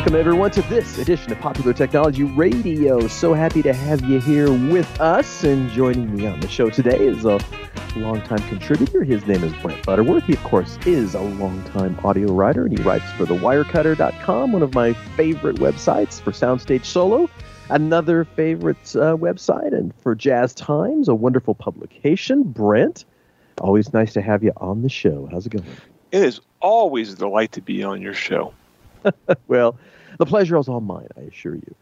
Welcome, everyone, to this edition of Popular Technology Radio. So happy to have you here with us. And joining me on the show today is a longtime contributor. His name is Brent Butterworth. He, of course, is a longtime audio writer, and he writes for the Wirecutter.com, one of my favorite websites, for Soundstage Solo, another favorite website, and for Jazz Times, a wonderful publication. Brent, always nice to have you on the show. How's it going? It is always a delight to be on your show. Well, the pleasure is all mine, I assure you.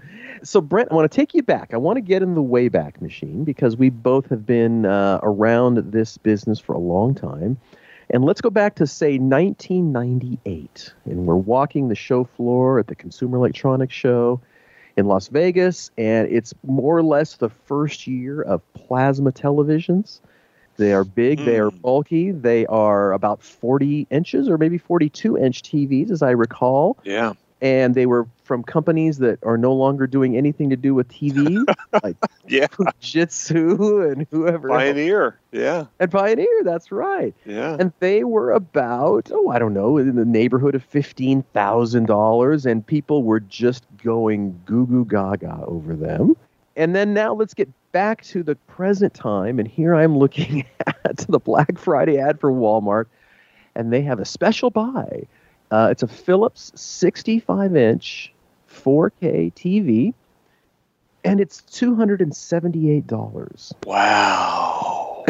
So, Brent, I want to take you back. I want to get in the Wayback Machine because we both have been around this business for a long time. And let's go back to, say, 1998. And we're walking the show floor at the Consumer Electronics Show in Las Vegas. And it's more or less the first year of plasma televisions. They are big. They are bulky. They are about 40 inches or maybe 42-inch TVs, as I recall. Yeah. And they were from companies that are no longer doing anything to do with TV, like Fujitsu and whoever. Pioneer. Yeah. And Pioneer, that's right. Yeah. And they were about, in the neighborhood of $15,000, and people were just going goo-goo gaga over them. And then now let's get back to the present time, and here I'm looking at the Black Friday ad for Walmart, and they have a special buy. It's a Philips 65-inch 4K TV, and it's $278. Wow.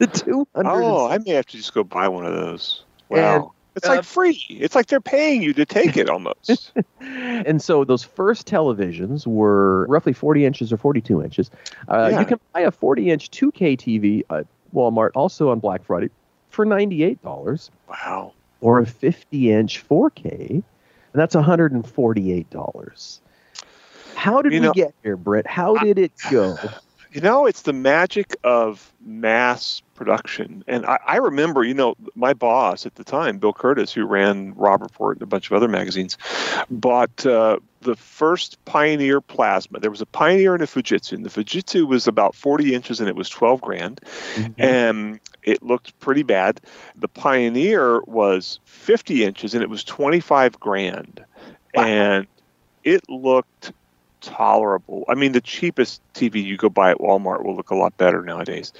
I may have to just go buy one of those. Wow. And it's like free. It's like they're paying you to take it almost. And so those first televisions were roughly 40 inches or 42 inches. You can buy a 40-inch 2K TV at Walmart also on Black Friday for $98. Wow. Or a 50-inch 4K, and that's $148. How did we get here, Brent? How did it go? You know, it's the magic of mass production. And I remember, my boss at the time, Bill Curtis, who ran Rob Report and a bunch of other magazines, bought the first Pioneer plasma. There was a Pioneer and a Fujitsu. And the Fujitsu was about 40 inches, and it was $12,000. Mm-hmm. And it looked pretty bad. The Pioneer was 50 inches, and it was $25,000. Wow. And it looked tolerable. I mean, the cheapest TV you go buy at Walmart will look a lot better nowadays.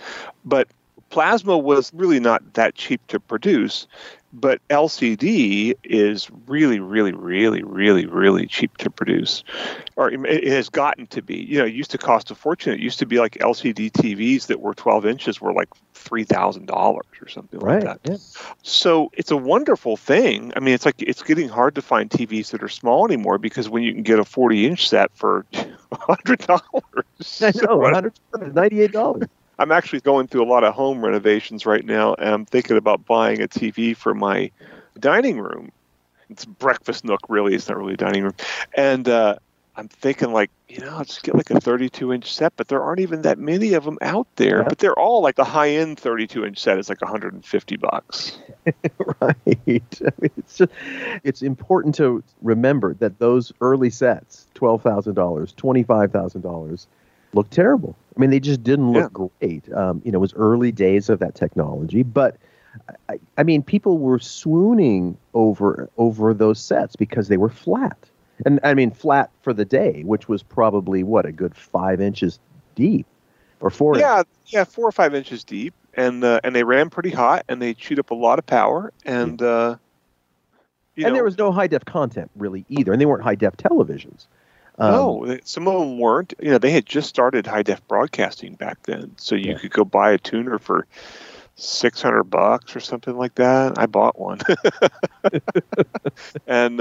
But plasma was really not that cheap to produce, but LCD is really, really, really, really, really cheap to produce, or it has gotten to be. It used to cost a fortune. It used to be like LCD TVs that were 12 inches were like $3,000 or something like that. Yeah. So it's a wonderful thing. I mean, it's like it's getting hard to find TVs that are small anymore because when you can get a 40-inch set for $100, I know, $198. I'm actually going through a lot of home renovations right now, and I'm thinking about buying a TV for my dining room. It's breakfast nook, really. It's not really a dining room. And I'm thinking, I'll just get a 32-inch set, but there aren't even that many of them out there. Yeah. But they're all the high-end 32-inch set is $150. Right. I mean, it's important to remember that those early sets, $12,000, $25,000, looked terrible. I mean, they just didn't look great. It was early days of that technology, but I mean, people were swooning over those sets because they were flat, and I mean, flat for the day, which was probably a good 5 inches deep or 4. Yeah, 4 or 5 inches deep, and they ran pretty hot, and they chewed up a lot of power, and there was no high def content really either, and they weren't high def televisions. No, some of them weren't. They had just started high-def broadcasting back then, so you could go buy a tuner for $600 or something like that. I bought one. And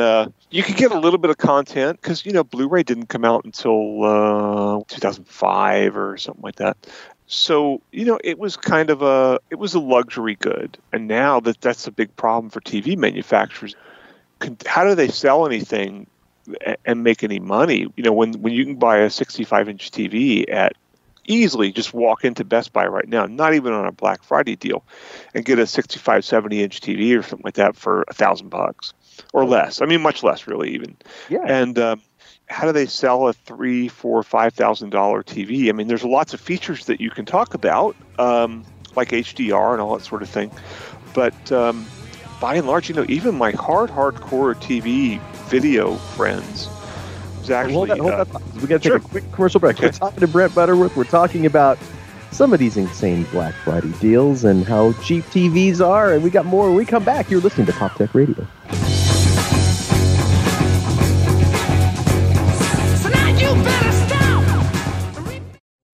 you could get a little bit of content because, Blu-ray didn't come out until 2005 or something like that. So, it was a luxury good. And now that's a big problem for TV manufacturers. How do they sell anything and make any money? When you can buy a 65-inch TV at easily, just walk into Best Buy right now, not even on a Black Friday deal, and get a 65, 70-inch TV or something like that for $1,000 or less. I mean, much less, really, even. Yeah. And how do they sell a $3,000, $4,000, $5,000 TV? I mean, there's lots of features that you can talk about, like HDR and all that sort of thing. But by and large, even my hardcore TV video friends. Actually, hold on. We got to take a quick commercial break. Okay. We're talking to Brent Butterworth. We're talking about some of these insane Black Friday deals and how cheap TVs are. And we got more when we come back. You're listening to Pop Tech Radio.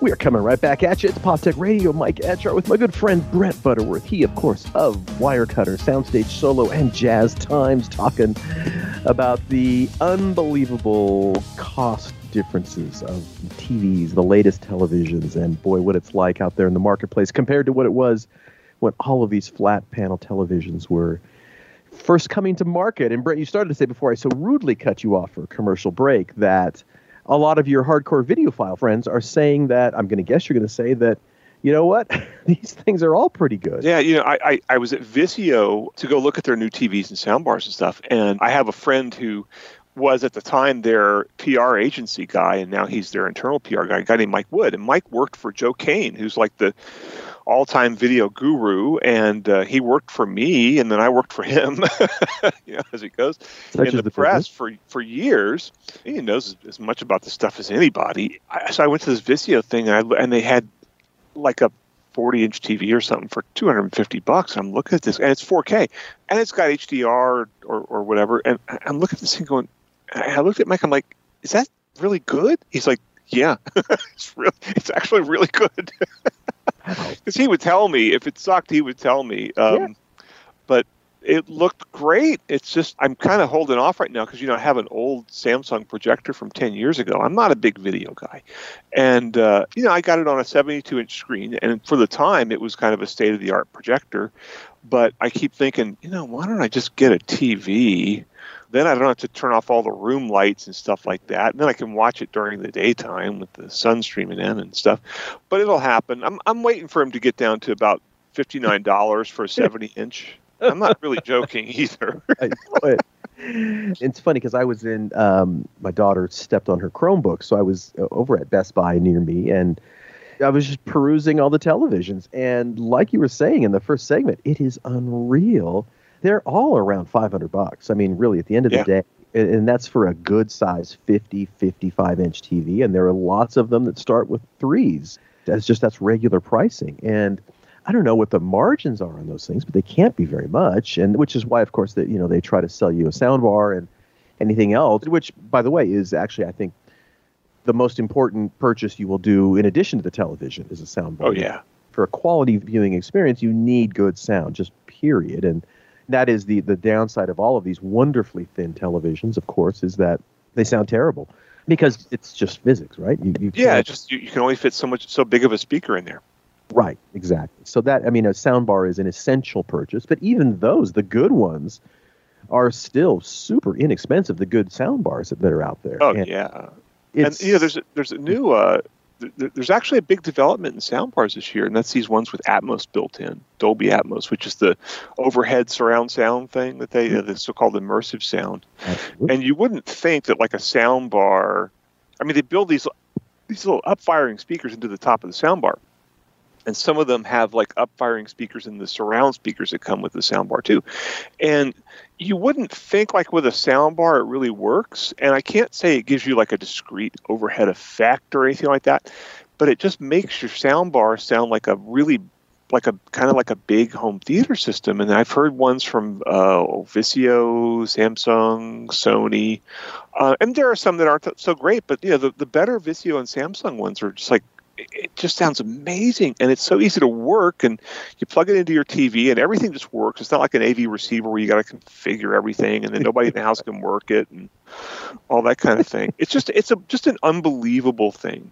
We are coming right back at you. It's Pop Tech Radio. Mike Etchart with my good friend Brent Butterworth. He, of course, of Wirecutter, Soundstage Solo, and Jazz Times, talking about the unbelievable cost differences of TVs, the latest televisions, and boy, what it's like out there in the marketplace compared to what it was when all of these flat panel televisions were first coming to market. And Brent, you started to say before I so rudely cut you off for a commercial break that a lot of your hardcore videophile friends are saying that, I'm going to guess you're going to say that, you know what, these things are all pretty good. Yeah, you know, I was at Vizio to go look at their new TVs and soundbars and stuff, and I have a friend who was at the time their PR agency guy, and now he's their internal PR guy, a guy named Mike Wood. And Mike worked for Joe Kane, who's like the all-time video guru, and he worked for me, and then I worked for him, you know, as it goes, in the press for years. He knows as much about this stuff as anybody. So I went to this Vizio thing, and they had like a 40-inch TV or something for $250. I'm looking at this, and it's 4K, and it's got HDR or whatever, and I'm looking at this thing going, I looked at Mike, I'm like, is that really good? He's like, yeah, it's actually really good. Because he would tell me if it sucked, he would tell me. But it looked great. It's just I'm kind of holding off right now because, you know, I have an old Samsung projector from 10 years ago. I'm not a big video guy. And, you know, I got it on a 72-inch screen. And for the time, it was kind of a state-of-the-art projector. But I keep thinking, you know, why don't I just get a TV? Then I don't have to turn off all the room lights and stuff like that. And then I can watch it during the daytime with the sun streaming in and stuff. But it'll happen. I'm waiting for him to get down to about $59 for a 70-inch. I'm not really joking either. I know it. It's funny because I was in my daughter stepped on her Chromebook. So I was over at Best Buy near me, and I was just perusing all the televisions. And like you were saying in the first segment, it is unreal. They're all around $500. I mean, really, at the end of the day, and that's for a good size 50, 55-inch TV. And there are lots of them that start with 3s. That's regular pricing. And I don't know what the margins are on those things, but they can't be very much. And which is why, of course, that, you know, they try to sell you a soundbar and anything else, which, by the way, is actually, I think, the most important purchase you will do in addition to the television is a soundbar. Oh, yeah. For a quality viewing experience, you need good sound, just period. And that is the downside of all of these wonderfully thin televisions, of course, is that they sound terrible because it's just physics, right? You can only fit so big of a speaker in there. Right, exactly. So that, I mean, a soundbar is an essential purchase, but even those, the good ones, are still super inexpensive, the good soundbars that are out there. Oh, and yeah. And, you know, there's a new, there's actually a big development in soundbars this year, and that's these ones with Atmos built in, Dolby Atmos, which is the overhead surround sound thing that they, the so-called immersive sound. Absolutely. And you wouldn't think that like a soundbar, I mean, they build these little up-firing speakers into the top of the soundbar. And some of them have like up-firing speakers and the surround speakers that come with the soundbar too. And you wouldn't think like with a soundbar it really works. And I can't say it gives you like a discrete overhead effect or anything like that, but it just makes your soundbar sound like a really like a kind of like a big home theater system. And I've heard ones from Vizio, Samsung, Sony, and there are some that aren't so great. But you know, the better Vizio and Samsung ones are just like it just sounds amazing, and it's so easy to work, and you plug it into your TV and everything just works. It's not like an AV receiver where you got to configure everything and then nobody in the house can work it and all that kind of thing. It's just, it's a, just an unbelievable thing.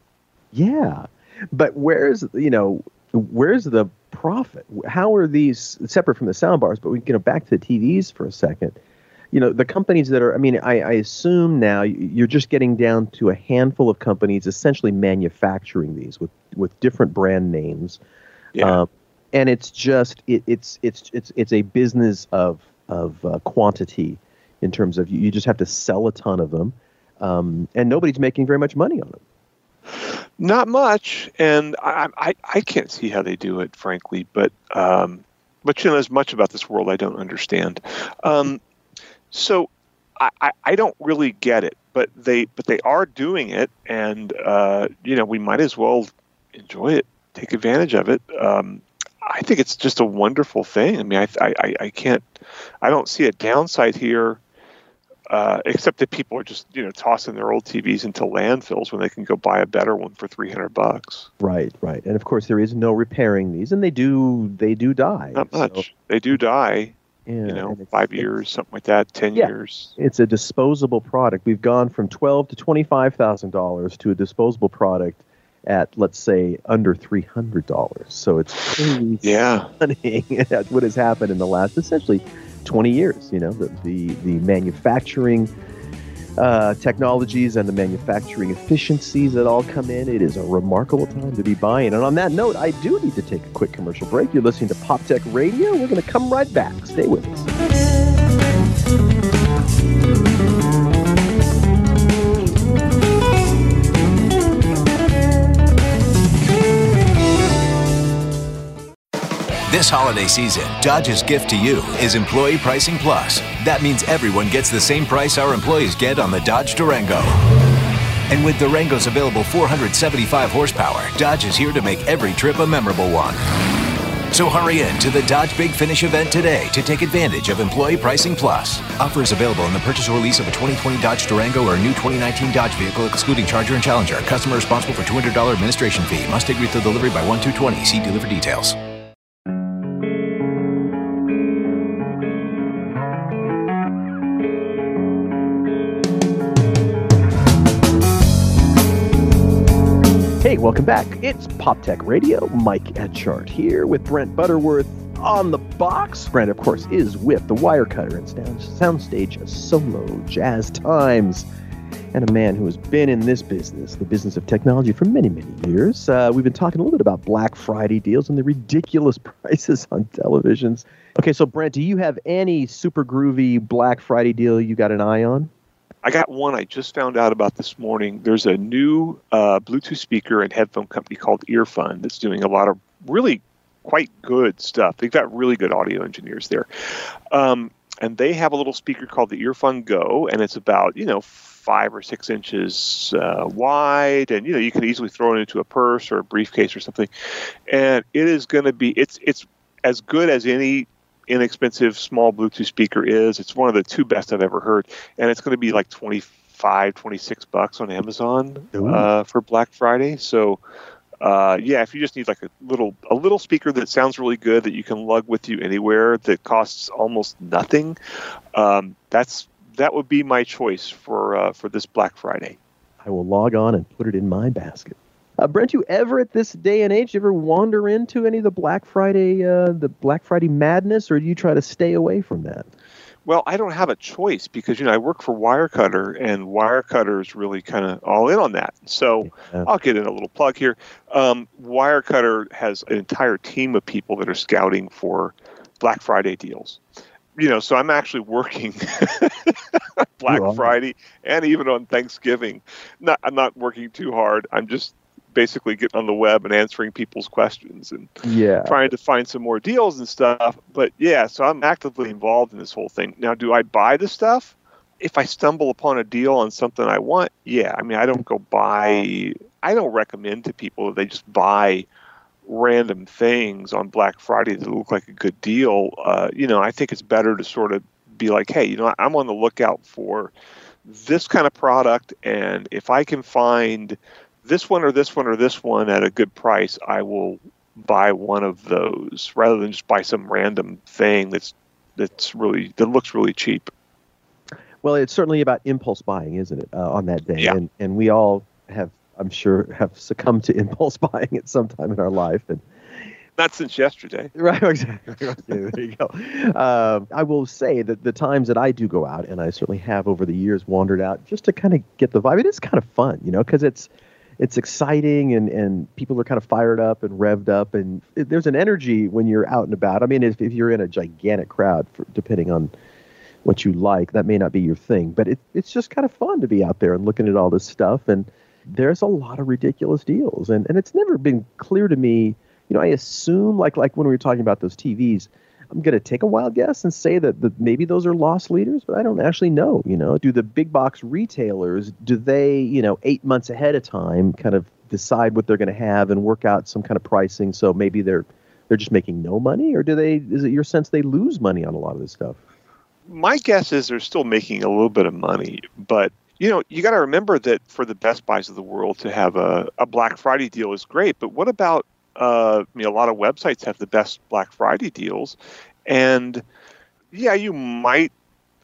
Yeah. But where's, you know, where's the profit? How are these separate from the sound bars? But we can go back to the TVs for a second. You know, the companies that are, I mean, I assume now you're just getting down to a handful of companies essentially manufacturing these with different brand names. Yeah. And it's just, it's a business of quantity in terms of you just have to sell a ton of them. And nobody's making very much money on them. Not much. And I can't see how they do it, frankly, but you know, there's much about this world I don't understand. So I don't really get it, but they are doing it, and you know, we might as well enjoy it, take advantage of it. I think it's just a wonderful thing. I mean, I don't see a downside here, except that people are just, you know, tossing their old TVs into landfills when they can go buy a better one for $300. Right, right, and of course there is no repairing these, and they do die. Not much. So. They do die. Yeah, you know, 5 years, something like that, 10 years. It's a disposable product. We've gone from $12,000 to $25,000 to a disposable product at, let's say, under $300. So it's pretty stunning at what has happened in the last, essentially, 20 years. You know, the manufacturing technologies and the manufacturing efficiencies that all come in. It is a remarkable time to be buying. And on that note, I do need to take a quick commercial break. You're listening to Pop Tech Radio. We're going to come right back. Stay with us. This holiday season, Dodge's gift to you is Employee Pricing Plus. That means everyone gets the same price our employees get on the Dodge Durango. And with Durango's available 475 horsepower, Dodge is here to make every trip a memorable one. So hurry in to the Dodge Big Finish event today to take advantage of Employee Pricing Plus. Offers available on the purchase or lease of a 2020 Dodge Durango or a new 2019 Dodge vehicle excluding Charger and Challenger. Customer responsible for $200 administration fee. Must agree to delivery by 1/2/20. See dealer for details. Welcome back. It's Pop Tech Radio. Mike Etchart here with Brent Butterworth on the box. Brent, of course, is with the Wirecutter and Soundstage Solo, Jazz Times, and a man who has been in this business, the business of technology, for many, many years. We've been talking a little bit about Black Friday deals and the ridiculous prices on televisions. Okay, so Brent, do you have any super groovy Black Friday deal you got an eye on? I got one I just found out about this morning. There's a new Bluetooth speaker and headphone company called Earfun that's doing a lot of really quite good stuff. They've got really good audio engineers there. And they have a little speaker called the Earfun Go, and it's about, you know, 5 or 6 inches wide, and, you know, you can easily throw it into a purse or a briefcase or something. And it is going to be, it's as good as any inexpensive small Bluetooth speaker is. It's one of the 2 best I've ever heard, and it's going to be like $25-26 on Amazon for Black Friday. So yeah, if you just need like a little speaker that sounds really good that you can lug with you anywhere that costs almost nothing, that would be my choice for this Black Friday. I will log on and put it in my basket. Brent, you ever at this day and age ever wander into any of the Black Friday madness, or do you try to stay away from that? Well, I don't have a choice because, you know, I work for Wirecutter, and Wirecutter is really kind of all in on that. So yeah. I'll get in a little plug here. Wirecutter has an entire team of people that are scouting for Black Friday deals. You know, so I'm actually working Black Friday and even on Thanksgiving. I'm not working too hard. I'm just basically getting on the web and answering people's questions and trying to find some more deals and stuff. But yeah, so I'm actively involved in this whole thing. Now, do I buy the stuff? If I stumble upon a deal on something I want, yeah. I mean, I don't recommend to people that they just buy random things on Black Friday that look like a good deal. You know, I think it's better to sort of be like, hey, you know, I'm on the lookout for this kind of product, and if I can find this one or this one or this one at a good price, I will buy one of those rather than just buy some random thing that looks really cheap. Well, it's certainly about impulse buying, isn't it, on that day? Yeah. And we all have, I'm sure, have succumbed to impulse buying at some time in our life. And not since yesterday. Right, exactly. Okay, there you go. I will say that the times that I do go out, and I certainly have over the years wandered out just to kind of get the vibe. It is kind of fun, you know, because it's exciting and people are kind of fired up and revved up. And there's an energy when you're out and about. I mean, if you're in a gigantic crowd, depending on what you like, that may not be your thing, but it's just kind of fun to be out there and looking at all this stuff. And there's a lot of ridiculous deals. And it's never been clear to me, you know, I assume like when we were talking about those TVs, I'm going to take a wild guess and say that maybe those are loss leaders, but I don't actually know, you know. Do the big box retailers, do they, you know, 8 months ahead of time kind of decide what they're going to have and work out some kind of pricing? So maybe they're just making no money, or is it your sense they lose money on a lot of this stuff? My guess is they're still making a little bit of money, but, you know, you got to remember that for the Best Buys of the world to have a Black Friday deal is great, but what about, I mean, a lot of websites have the best Black Friday deals, and yeah, you might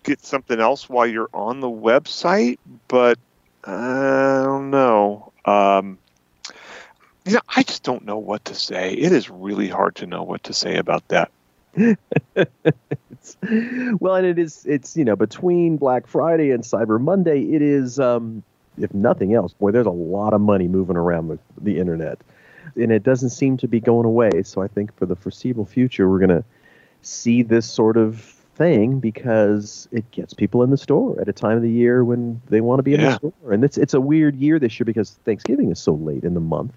get something else while you're on the website, but I don't know. You know, I just don't know what to say. It is really hard to know what to say about that. It's, you know, between Black Friday and Cyber Monday, it is, if nothing else, boy, there's a lot of money moving around the internet, and it doesn't seem to be going away. So I think for the foreseeable future, we're going to see this sort of thing because it gets people in the store at a time of the year when they want to be in the store. And it's a weird year this year because Thanksgiving is so late in the month.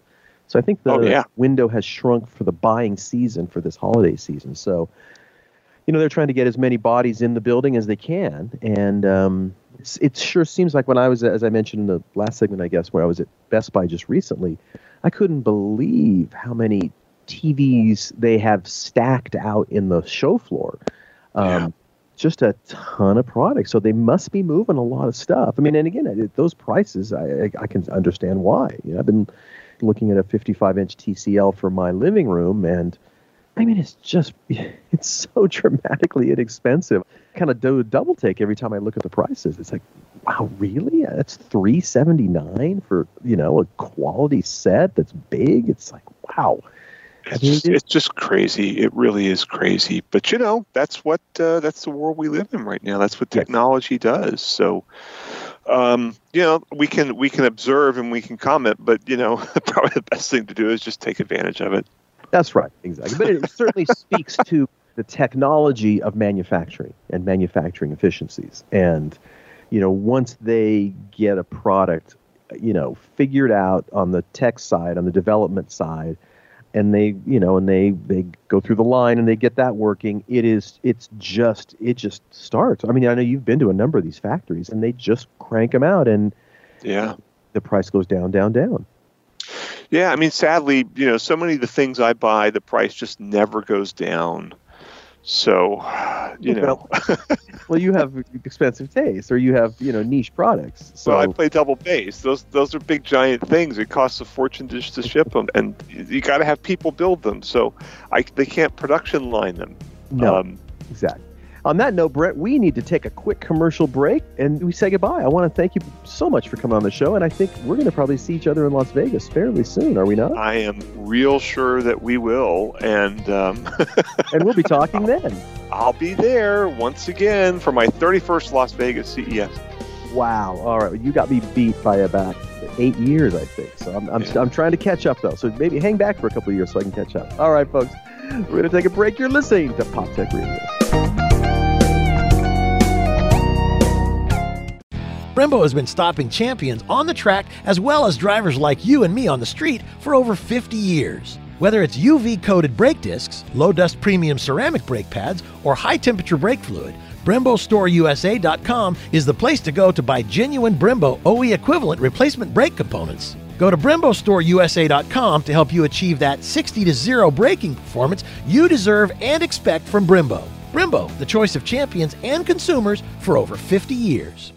So I think the window has shrunk for the buying season for this holiday season. So, you know, they're trying to get as many bodies in the building as they can. And it sure seems like when I was, as I mentioned in the last segment, I guess, where I was at Best Buy just recently, I couldn't believe how many TVs they have stacked out in the show floor. Just a ton of products. So they must be moving a lot of stuff. I mean, and again, at those prices, I can understand why. You know, I've been looking at a 55-inch TCL for my living room, and I mean, it's so dramatically inexpensive. I kind of do a double take every time I look at the prices. It's like, wow, really? That's $379 for, you know, a quality set that's big. It's like, wow. It's just crazy. It really is crazy. But, you know, that's the world we live in right now. That's what technology does. So, you know, we can observe and we can comment, but, you know, probably the best thing to do is just take advantage of it. That's right. Exactly. But it certainly speaks to the technology of manufacturing and manufacturing efficiencies. And, you know, once they get a product, you know, figured out on the tech side, on the development side, and they, you know, and they go through the line and they get that working, it just starts. I mean, I know you've been to a number of these factories and they just crank them out, and the price goes down, down, down. Yeah, I mean, sadly, you know, so many of the things I buy, the price just never goes down. So, you know. Well, you have expensive taste, or you have, you know, niche products. So well, I play double bass. Those are big, giant things. It costs a fortune just to ship them, and you got to have people build them. So they can't production line them. No, exactly. On that note, Brent, we need to take a quick commercial break, and we say goodbye. I want to thank you so much for coming on the show, and I think we're going to probably see each other in Las Vegas fairly soon, are we not? I am real sure that we will, and... and we'll be talking then. I'll be there once again for my 31st Las Vegas CES. Wow. All right. You got me beat by about 8 years, I think. So I'm trying to catch up, though. So maybe hang back for a couple of years so I can catch up. All right, folks. We're going to take a break. You're listening to Pop Tech Radio. Brembo has been stopping champions on the track as well as drivers like you and me on the street for over 50 years. Whether it's UV-coated brake discs, low-dust premium ceramic brake pads, or high-temperature brake fluid, BremboStoreUSA.com is the place to go to buy genuine Brembo OE equivalent replacement brake components. Go to BremboStoreUSA.com to help you achieve that 60-0 braking performance you deserve and expect from Brembo. Brembo, the choice of champions and consumers for over 50 years.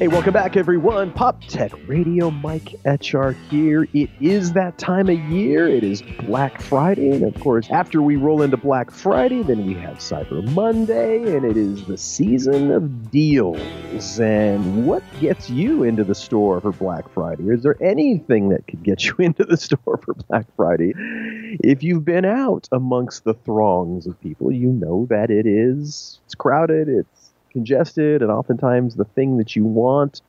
Hey, welcome back, everyone. Pop Tech Radio, Mike Etchart here. It is that time of year. It is Black Friday. And, of course, after we roll into Black Friday, then we have Cyber Monday, and it is the season of deals. And what gets you into the store for Black Friday? Is there anything that could get you into the store for Black Friday? If you've been out amongst the throngs of people, you know that it's crowded, it's congested, and oftentimes the thing that you want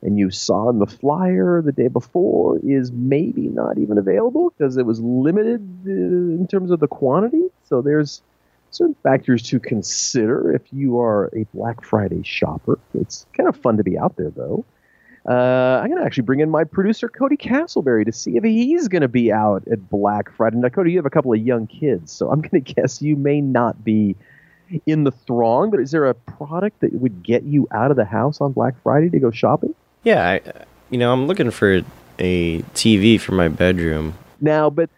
and you saw in the flyer the day before is maybe not even available because it was limited in terms of the quantity. So there's certain factors to consider if you are a Black Friday shopper. It's kind of fun to be out there, though. I'm going to actually bring in my producer, Cody Castleberry, to see if he's going to be out at Black Friday. Now, Cody, you have a couple of young kids, so I'm going to guess you may not be in the throng, but is there a product that would get you out of the house on Black Friday to go shopping? Yeah, I'm looking for a TV for my bedroom. Now, but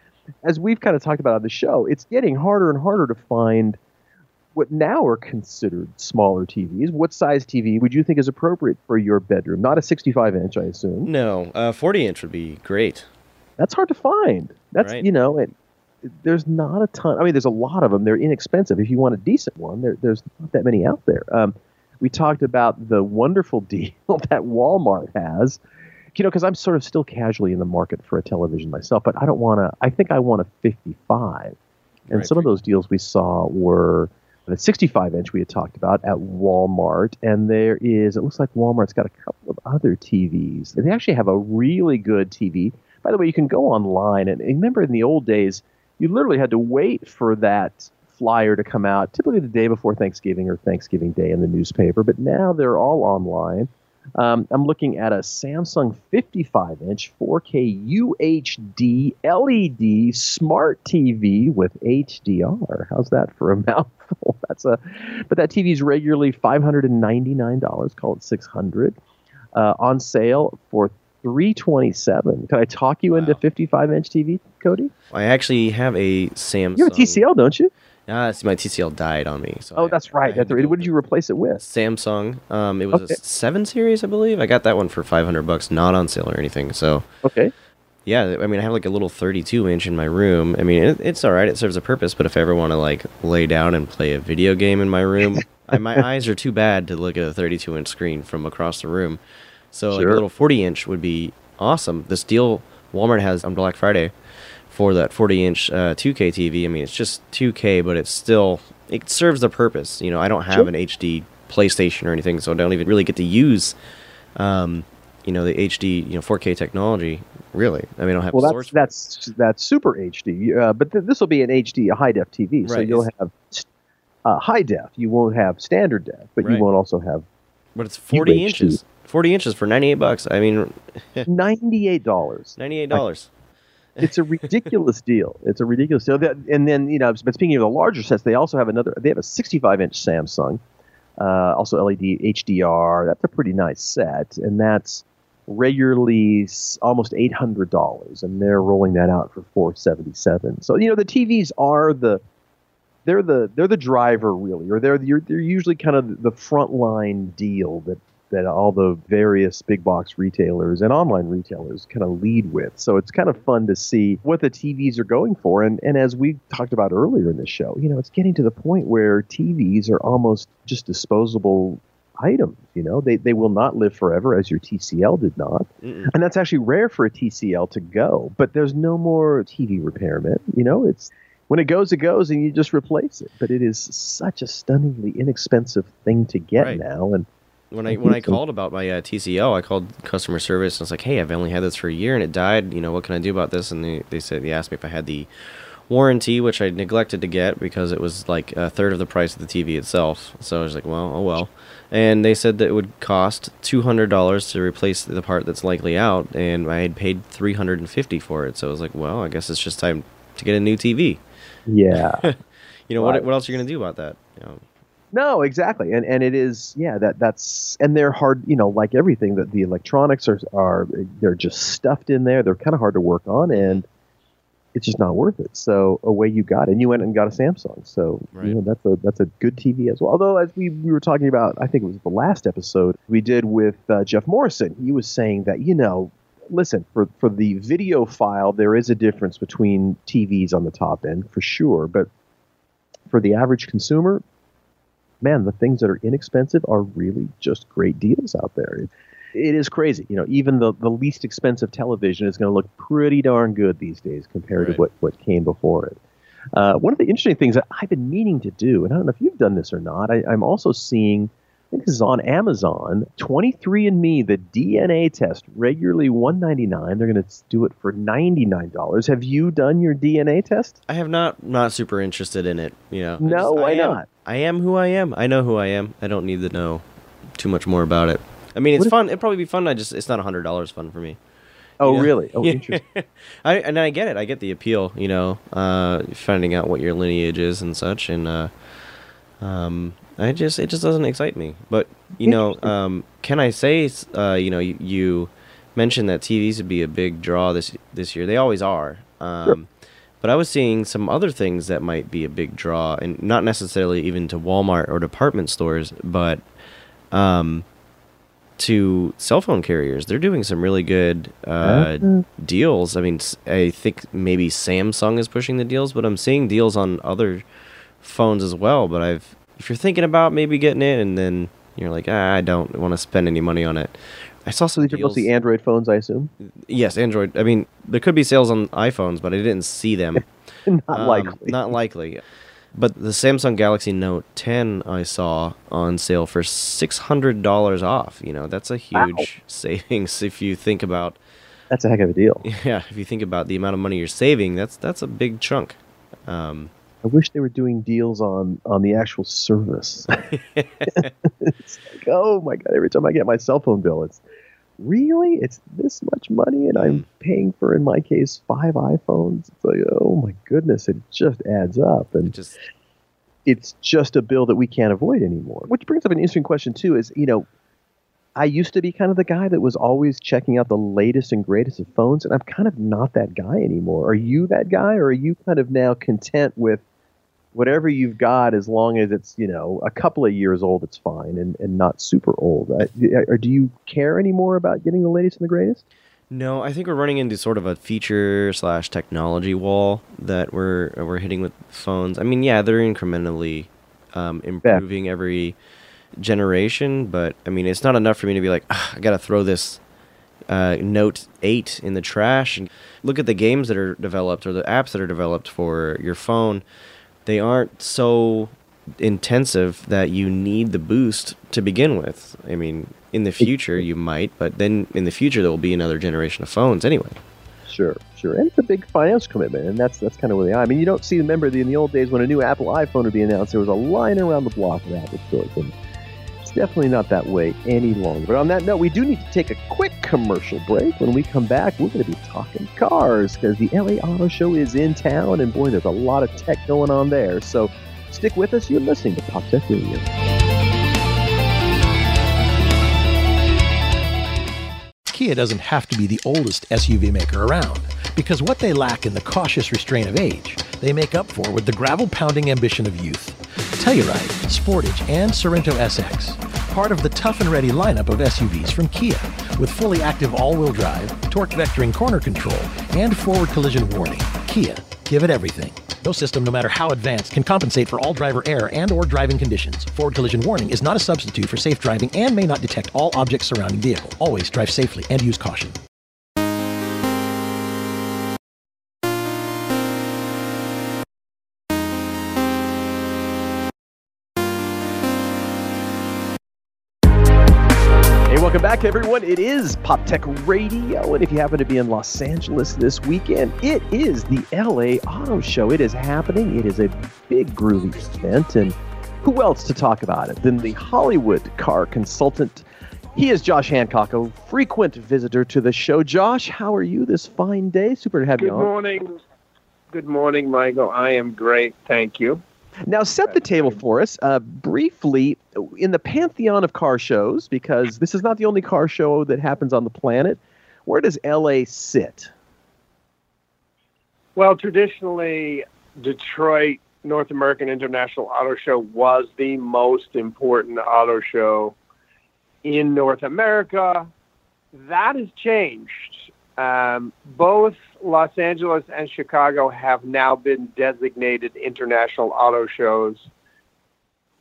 as we've kind of talked about on the show, it's getting harder and harder to find what now are considered smaller TVs. What size TV would you think is appropriate for your bedroom? Not a 65-inch, I assume. No, 40-inch would be great. That's hard to find. That's, right. There's not a ton. I mean, there's a lot of them. They're inexpensive. If you want a decent one, there's not that many out there. We talked about the wonderful deal that Walmart has, because I'm sort of still casually in the market for a television myself, but I don't want to. I think I want a 55. And some of those deals we saw were the 65-inch we had talked about at Walmart. And it looks like Walmart's got a couple of other TVs. They actually have a really good TV. By the way, you can go online. And remember in the old days, you literally had to wait for that flyer to come out, typically the day before Thanksgiving or Thanksgiving Day in the newspaper. But now they're all online. I'm looking at a Samsung 55-inch 4K UHD LED smart TV with HDR. How's that for a mouthful? But that TV is regularly $599, call it $600, on sale for $327. Can I talk you into 55-inch TV, Cody? I actually have a Samsung. You have a TCL, don't you? My TCL died on me. So that's right. What did you replace it with? Samsung. It was a 7 series, I believe. I got that one for $500, not on sale or anything. So okay. Yeah, I have a little 32-inch in my room. It's all right. It serves a purpose, but if I ever want to lay down and play a video game in my room, my eyes are too bad to look at a 32-inch screen from across the room. So sure. A little 40-inch would be awesome. This deal Walmart has on Black Friday for that 40-inch 2K TV. It's just 2K, but it serves the purpose. I don't have an HD PlayStation or anything, so I don't even really get to use, the HD, 4K technology. Really, I don't have. Well, that's super HD. But this will be an HD, a high def TV, right. So you'll have high def. You won't have standard def, but you won't also have. But it's 40 inches. 40 inches for $98. $98. $98. It's a ridiculous deal. It's a ridiculous deal. And then, but speaking of the larger sets, they also have they have a 65-inch Samsung, also LED HDR. That's a pretty nice set. And that's regularly almost $800. And they're rolling that out for $477. So, the TVs are they're the driver, really, or they're usually kind of the frontline deal that all the various big box retailers and online retailers kind of lead with. So it's kind of fun to see what the TVs are going for. And as we talked about earlier in the show, it's getting to the point where TVs are almost just disposable items. They will not live forever, as your TCL did not. Mm-mm. And that's actually rare for a TCL to go. But there's no more TV repairment. When it goes, and you just replace it. But it is such a stunningly inexpensive thing to get now. And when I called about my TCL, I called customer service and I was like, "Hey, I've only had this for a year and it died. What can I do about this?" And they asked me if I had the warranty, which I neglected to get because it was like a third of the price of the TV itself. So I was like, "Well, oh well." And they said that it would cost $200 to replace the part that's likely out, and I had paid $350 for it. So I was like, "Well, I guess it's just time to get a new TV." Yeah. What else are you going to do about that? No, exactly. And it is, and they're hard, like everything, that the electronics they're just stuffed in there. They're kind of hard to work on. And it's just not worth it. So away you got, and you went and got a Samsung. So right. You know, that's a good TV as well. Although, as we were talking about, I think it was the last episode we did with Jeff Morrison, he was saying that, you know, listen, for the video file, there is a difference between TVs on the top end for sure, but for the average consumer, man, the things that are inexpensive are really just great deals out there. It is crazy. You know, even the least expensive television is going to look pretty darn good these days compared to what came before it. One of the interesting things that I've been meaning to do, and I don't know if you've done this or not, I'm also seeing, I think this is on Amazon, 23andMe, the DNA test, regularly $199. They're going to do it for $99. Have you done your DNA test? I have not. Not super interested in it. You know. No, why not? I am who I am. I know who I am. I don't need to know too much more about it. I mean, it's fun. It'd probably be fun. It's not $100 fun for me. Oh, you know? Really? Oh, interesting. I get it. I get the appeal, you know, finding out what your lineage is and such. And it just doesn't excite me. But, you know, can I say, you know, you mentioned that TVs would be a big draw this year. They always are. Sure. But I was seeing some other things that might be a big draw, and not necessarily even to Walmart or department stores, but to cell phone carriers. They're doing some really good deals. I mean, I think maybe Samsung is pushing the deals, but I'm seeing deals on other phones as well. But if you're thinking about maybe getting it, and then you're like, I don't want to spend any money on it. I saw some. These are both the Android phones, I assume? Yes, Android. I mean, there could be sales on iPhones, but I didn't see them. Not likely. But the Samsung Galaxy Note 10 I saw on sale for $600 off. You know, that's a huge savings if you think about. That's a heck of a deal. Yeah, if you think about the amount of money you're saving, that's a big chunk. I wish they were doing deals on the actual service. It's like, oh my God, every time I get my cell phone bill, it's really, it's this much money, and I'm paying for, in my case, 5 iPhones. It's like, oh my goodness, it just adds up. And it's just a bill that we can't avoid anymore. Which brings up an interesting question too, is, you know, I used to be kind of the guy that was always checking out the latest and greatest of phones, and I'm kind of not that guy anymore. Are you that guy, or are you kind of now content with whatever you've got, as long as it's, you know, a couple of years old, it's fine, and not super old? Or do you care anymore about getting the latest and the greatest? No, I think we're running into sort of a feature/technology wall that we're hitting with phones. I mean, yeah, they're incrementally improving every generation, but I mean, it's not enough for me to be like, I gotta throw this Note 8 in the trash. And look at the games that are developed, or the apps that are developed for your phone. They aren't so intensive that you need the boost to begin with. I mean, in the future you might, but then in the future there will be another generation of phones anyway. Sure. And it's a big financial commitment, and that's kind of where they are. I mean, you don't see, remember, in the old days when a new Apple iPhone would be announced, there was a line around the block of Apple stores, and it's definitely not that way any longer. But on that note, we do need to take a quick commercial break. When we come back, we're going to be talking cars, because the LA Auto Show is in town, and boy, there's a lot of tech going on there. So stick with us. You're listening to Pop Tech Radio. Kia doesn't have to be the oldest SUV maker around, because what they lack in the cautious restraint of age, they make up for with the gravel-pounding ambition of youth. Telluride, Sportage, and Sorento SX, part of the tough-and-ready lineup of SUVs from Kia, with fully active all-wheel drive, torque vectoring corner control, and forward collision warning. Kia, give it everything. No system, no matter how advanced, can compensate for all driver error and or driving conditions. Forward collision warning is not a substitute for safe driving and may not detect all objects surrounding vehicle. Always drive safely and use caution. Welcome back, everyone. It is Pop Tech Radio, and if you happen to be in Los Angeles this weekend, it is the LA Auto Show. It is happening. It is a big, groovy event, and who else to talk about it than the Hollywood car consultant? He is Josh Hancock, a frequent visitor to the show. Josh, how are you this fine day? Super to have you on. Good morning, Michael. I am great. Thank you. Now, set the table for us briefly in the pantheon of car shows, because this is not the only car show that happens on the planet. Where does LA sit? Well, traditionally, Detroit North American International Auto Show was the most important auto show in North America. That has changed. Both Los Angeles and Chicago have now been designated international auto shows.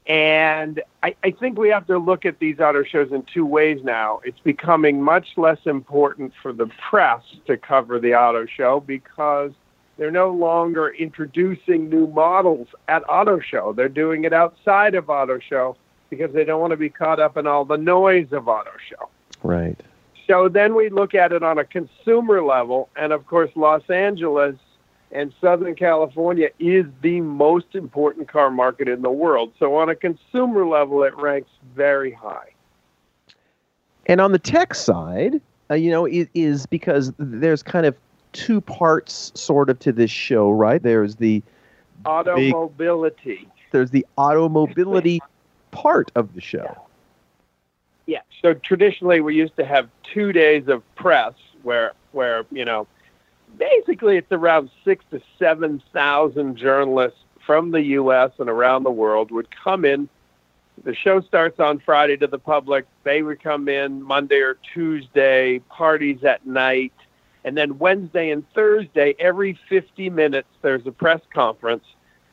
And I think we have to look at these auto shows in two ways now. It's becoming much less important for the press to cover the auto show because they're no longer introducing new models at auto show. They're doing it outside of auto show because they don't want to be caught up in all the noise of auto show. Right. So then we look at it on a consumer level, and of course Los Angeles and Southern California is the most important car market in the world. So on a consumer level, it ranks very high. And on the tech side, you know, it is because there's kind of two parts sort of to this show, right? There's the Automobility. There's the Automobility part of the show. Yeah. Yeah. So traditionally, we used to have 2 days of press where you know, basically it's around 6,000 to 7,000 journalists from the U.S. and around the world would come in. The show starts on Friday to the public. They would come in Monday or Tuesday, parties at night. And then Wednesday and Thursday, every 50 minutes, there's a press conference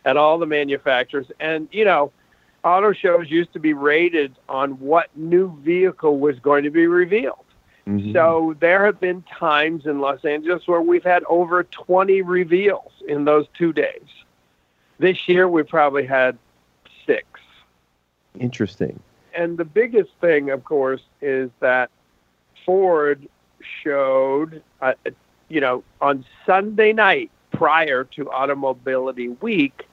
at all the manufacturers. And, you know, auto shows used to be rated on what new vehicle was going to be revealed. Mm-hmm. So there have been times in Los Angeles where we've had over 20 reveals in those 2 days. This year, we probably had 6. Interesting. And the biggest thing, of course, is that Ford showed, you know, on Sunday night prior to Automobility Week,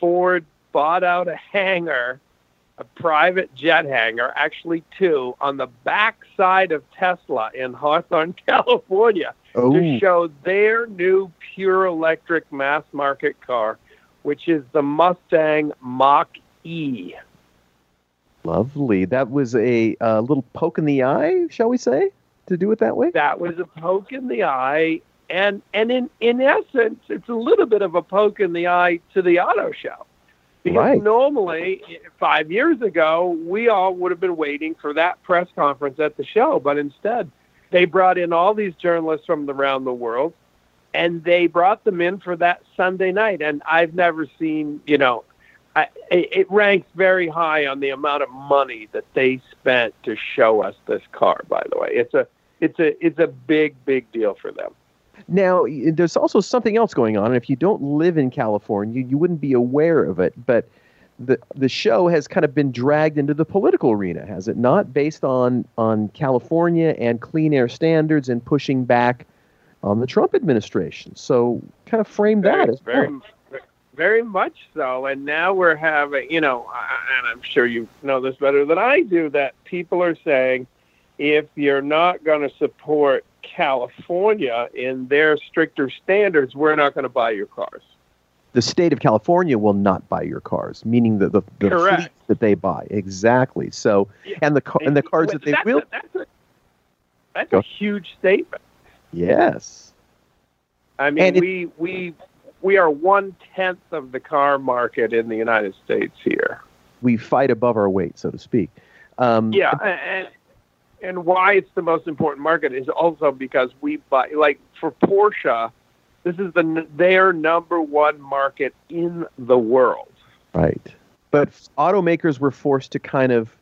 Ford bought out a hangar, a private jet hangar, actually two, on the backside of Tesla in Hawthorne, California, to show their new pure electric mass market car, which is the Mustang Mach-E. Lovely. That was a little poke in the eye, shall we say, to do it that way? That was a poke in the eye. And in essence, it's a little bit of a poke in the eye to the auto show. Because normally, 5 years ago, we all would have been waiting for that press conference at the show. But instead, they brought in all these journalists from around the world, and they brought them in for that Sunday night. And I've never seen, you know, it ranks very high on the amount of money that they spent to show us this car, by the way. It's a big, big deal for them. Now, there's also something else going on, and if you don't live in California, you wouldn't be aware of it, but the show has kind of been dragged into the political arena, has it not, based on California and clean air standards and pushing back on the Trump administration. So kind of frame that as well. Very much so, and now we're having, you know, and I'm sure you know this better than I do, that people are saying, if you're not going to support California in their stricter standards, we're not going to buy your cars. The state of California will not buy your cars, meaning the fleets that they buy. Exactly. So, and the cars that they will. That's a huge statement. Yes. I mean, we are 1/10 of the car market in the United States here. We fight above our weight, so to speak. Yeah. And why it's the most important market is also because we buy, like for Porsche, this is their number one market in the world. Right. But automakers were forced to kind of,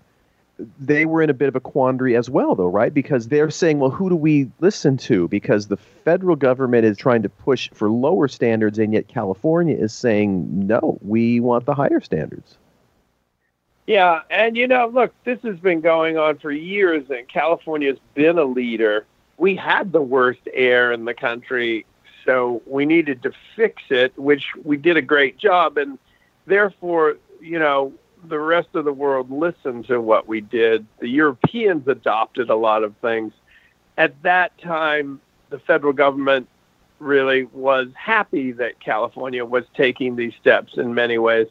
they were in a bit of a quandary as well, though, right? Because they're saying, well, who do we listen to? Because the federal government is trying to push for lower standards, and yet California is saying, no, we want the higher standards. Yeah, and, you know, look, this has been going on for years, and California's been a leader. We had the worst air in the country, so we needed to fix it, which we did a great job, and therefore, you know, the rest of the world listened to what we did. The Europeans adopted a lot of things. At that time, the federal government really was happy that California was taking these steps in many ways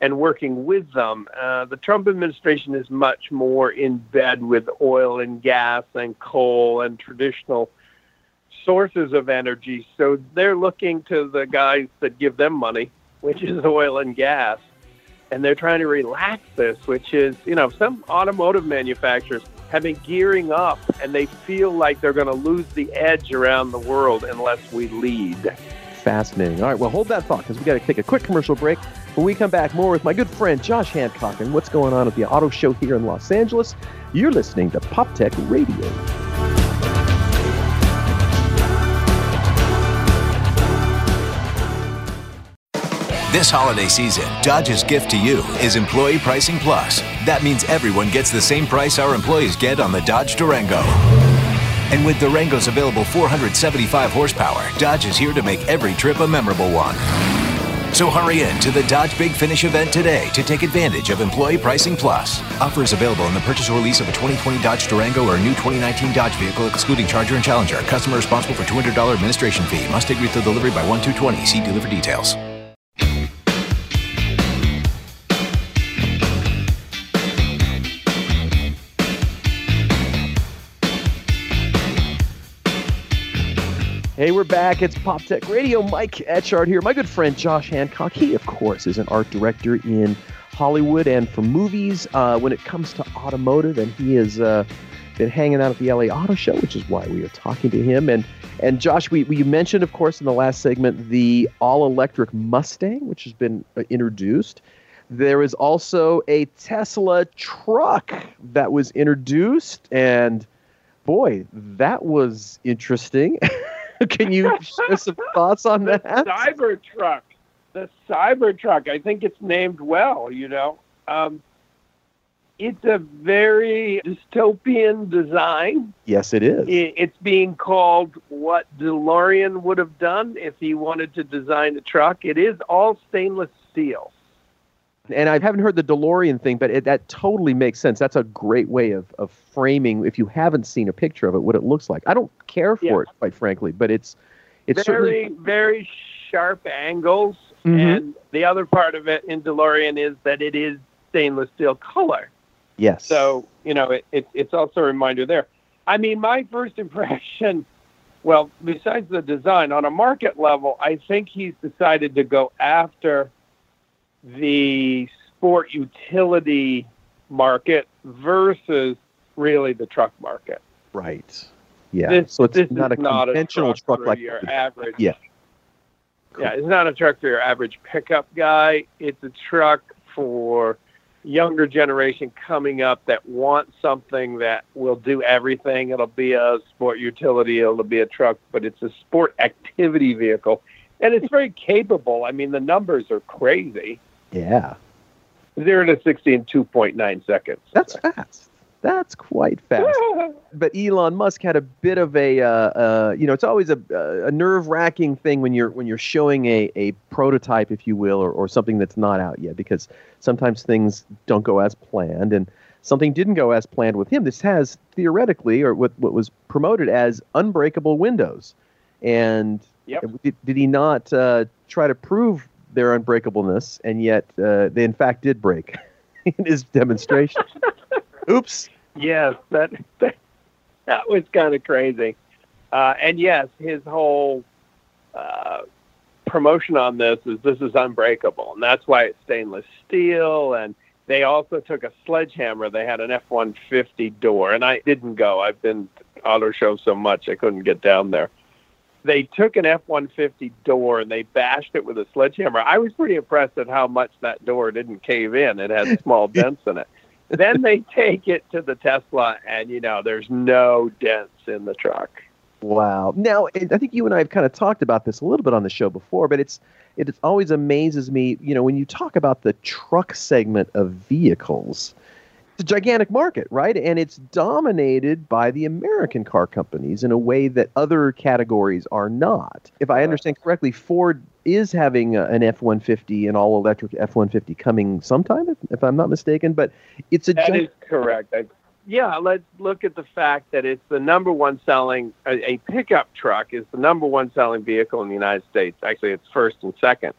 and working with them. The Trump administration is much more in bed with oil and gas and coal and traditional sources of energy. So they're looking to the guys that give them money, which is oil and gas. And they're trying to relax this, which is, you know, some automotive manufacturers have been gearing up and they feel like they're going to lose the edge around the world unless we lead. Fascinating. All right, well, hold that thought because we got to take a quick commercial break. When we come back, more with my good friend Josh Hancock and what's going on at the auto show here in Los Angeles. You're listening to Pop Tech Radio. This holiday season, Dodge's gift to you is Employee Pricing Plus. That means everyone gets the same price our employees get on the Dodge Durango. And with Durango's available 475 horsepower, Dodge is here to make every trip a memorable one. So hurry in to the Dodge Big Finish event today to take advantage of Employee Pricing Plus. Offers available on the purchase or lease of a 2020 Dodge Durango or a new 2019 Dodge vehicle excluding Charger and Challenger. Customer responsible for $200 administration fee. Must take retail delivery by 1/2/20. See dealer for details. Hey, we're back. It's Pop Tech Radio. Mike Etchart here. My good friend Josh Hancock. He, of course, is an art director in Hollywood and for movies when it comes to automotive. And he has been hanging out at the LA Auto Show, which is why we are talking to him. And Josh, we mentioned, of course, in the last segment, the all-electric Mustang, which has been introduced. There is also a Tesla truck that was introduced. And, boy, that was interesting. Can you share some thoughts on that? The Cybertruck. I think it's named well, you know. It's a very dystopian design. Yes, it is. It's being called what DeLorean would have done if he wanted to design a truck. It is all stainless steel. And I haven't heard the DeLorean thing, but that totally makes sense. That's a great way of framing, if you haven't seen a picture of it, what it looks like. I don't care for it, quite frankly, but it's very, certainly... very sharp angles. Mm-hmm. And the other part of it in DeLorean is that it is stainless steel color. Yes. So, you know, it's also a reminder there. I mean, my first impression, well, besides the design, on a market level, I think he's decided to go after the sport utility market versus really the truck market. Right. Yeah. So it's not a conventional truck like your average. Yeah. Cool. Yeah. It's not a truck for your average pickup guy. It's a truck for younger generation coming up that wants something that will do everything. It'll be a sport utility. It'll be a truck, but it's a sport activity vehicle. And it's very capable. I mean, the numbers are crazy. Yeah. 0 to 60 in 2.9 seconds. That's fast. That's quite fast. But Elon Musk had a bit of a, you know, it's always a nerve-wracking thing when you're showing a prototype, if you will, or something that's not out yet, because sometimes things don't go as planned. And something didn't go as planned with him. This has, theoretically, or what was promoted as unbreakable windows. And... Yep. Did he not try to prove their unbreakableness, and yet they in fact did break in his demonstration? Oops. Yes, that was kind of crazy. And yes, his whole promotion on this is unbreakable, and that's why it's stainless steel. And they also took a sledgehammer. They had an F-150 door, and I didn't go. I've been to auto shows so much I couldn't get down there. They took an F-150 door and they bashed it with a sledgehammer. I was pretty impressed at how much that door didn't cave in. It had small dents in it. Then they take it to the Tesla and, you know, there's no dents in the truck. Wow. Now, I think you and I have kind of talked about this a little bit on the show before, but it always amazes me, you know, when you talk about the truck segment of vehicles, it's a gigantic market, right? And it's dominated by the American car companies in a way that other categories are not. If I understand correctly, Ford is having an F-150, an all-electric F-150 coming sometime, if I'm not mistaken. But it's a that is correct. Yeah, let's look at the fact that it's the number one selling, a pickup truck is the number one selling vehicle in the United States. Actually, it's first and second.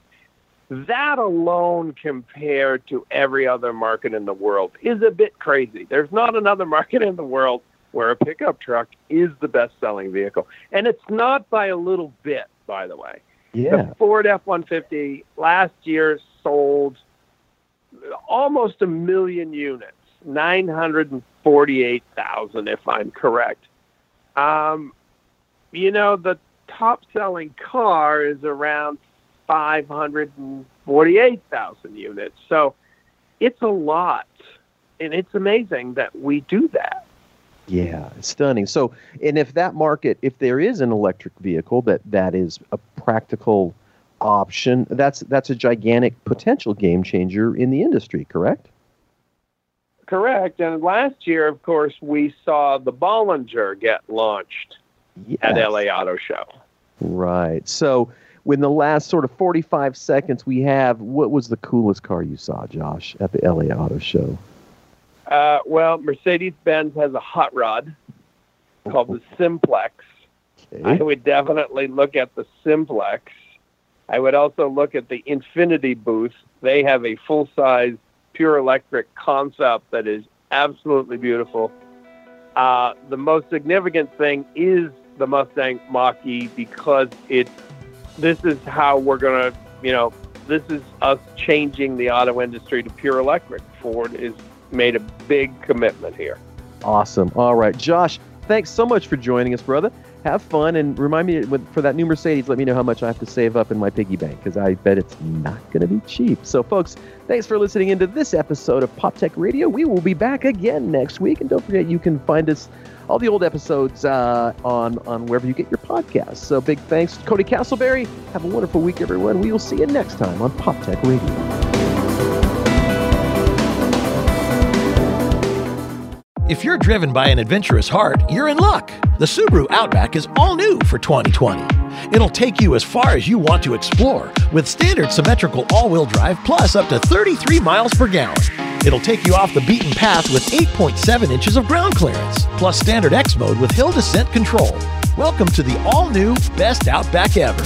That alone compared to every other market in the world is a bit crazy. There's not another market in the world where a pickup truck is the best-selling vehicle. And it's not by a little bit, by the way. Yeah. The Ford F-150 last year sold almost a million units, 948,000, if I'm correct. You know, the top-selling car is around 548,000 units. So it's a lot, and it's amazing that we do that. Yeah, stunning. So, and if that market, if there is an electric vehicle that is a practical option, that's a gigantic potential game changer in the industry, correct? Correct. And last year, of course, we saw the Bollinger get launched at LA Auto Show. Right. So, in the last sort of 45 seconds we have, what was the coolest car you saw, Josh, at the LA Auto Show? Well, Mercedes-Benz has a hot rod called the Simplex. Okay. I would definitely look at the Simplex. I would also look at the Infiniti booth. They have a full-size pure electric concept that is absolutely beautiful. The most significant thing is the Mustang Mach-E, because this is how we're going to, this is us changing the auto industry to pure electric. Ford is made a big commitment here. Awesome. All right, Josh, thanks so much for joining us, brother. Have fun, and remind me, for that new Mercedes, let me know how much I have to save up in my piggy bank, because I bet it's not going to be cheap. So, folks, thanks for listening into this episode of Pop Tech Radio. We will be back again next week, and don't forget, you can find us all the old episodes on wherever you get your podcasts. So, big thanks to Cody Castleberry. Have a wonderful week, everyone. We will see you next time on Pop Tech Radio. If you're driven by an adventurous heart, you're in luck. The Subaru Outback is all new for 2020. It'll take you as far as you want to explore with standard symmetrical all-wheel drive plus up to 33 miles per gallon. It'll take you off the beaten path with 8.7 inches of ground clearance plus standard X mode with hill descent control. Welcome to the all-new best Outback ever.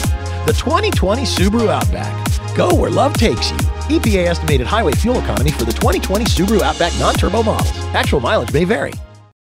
The 2020 Subaru Outback. Go where love takes you. EPA estimated highway fuel economy for the 2020 Subaru Outback non-turbo models. Actual mileage may vary.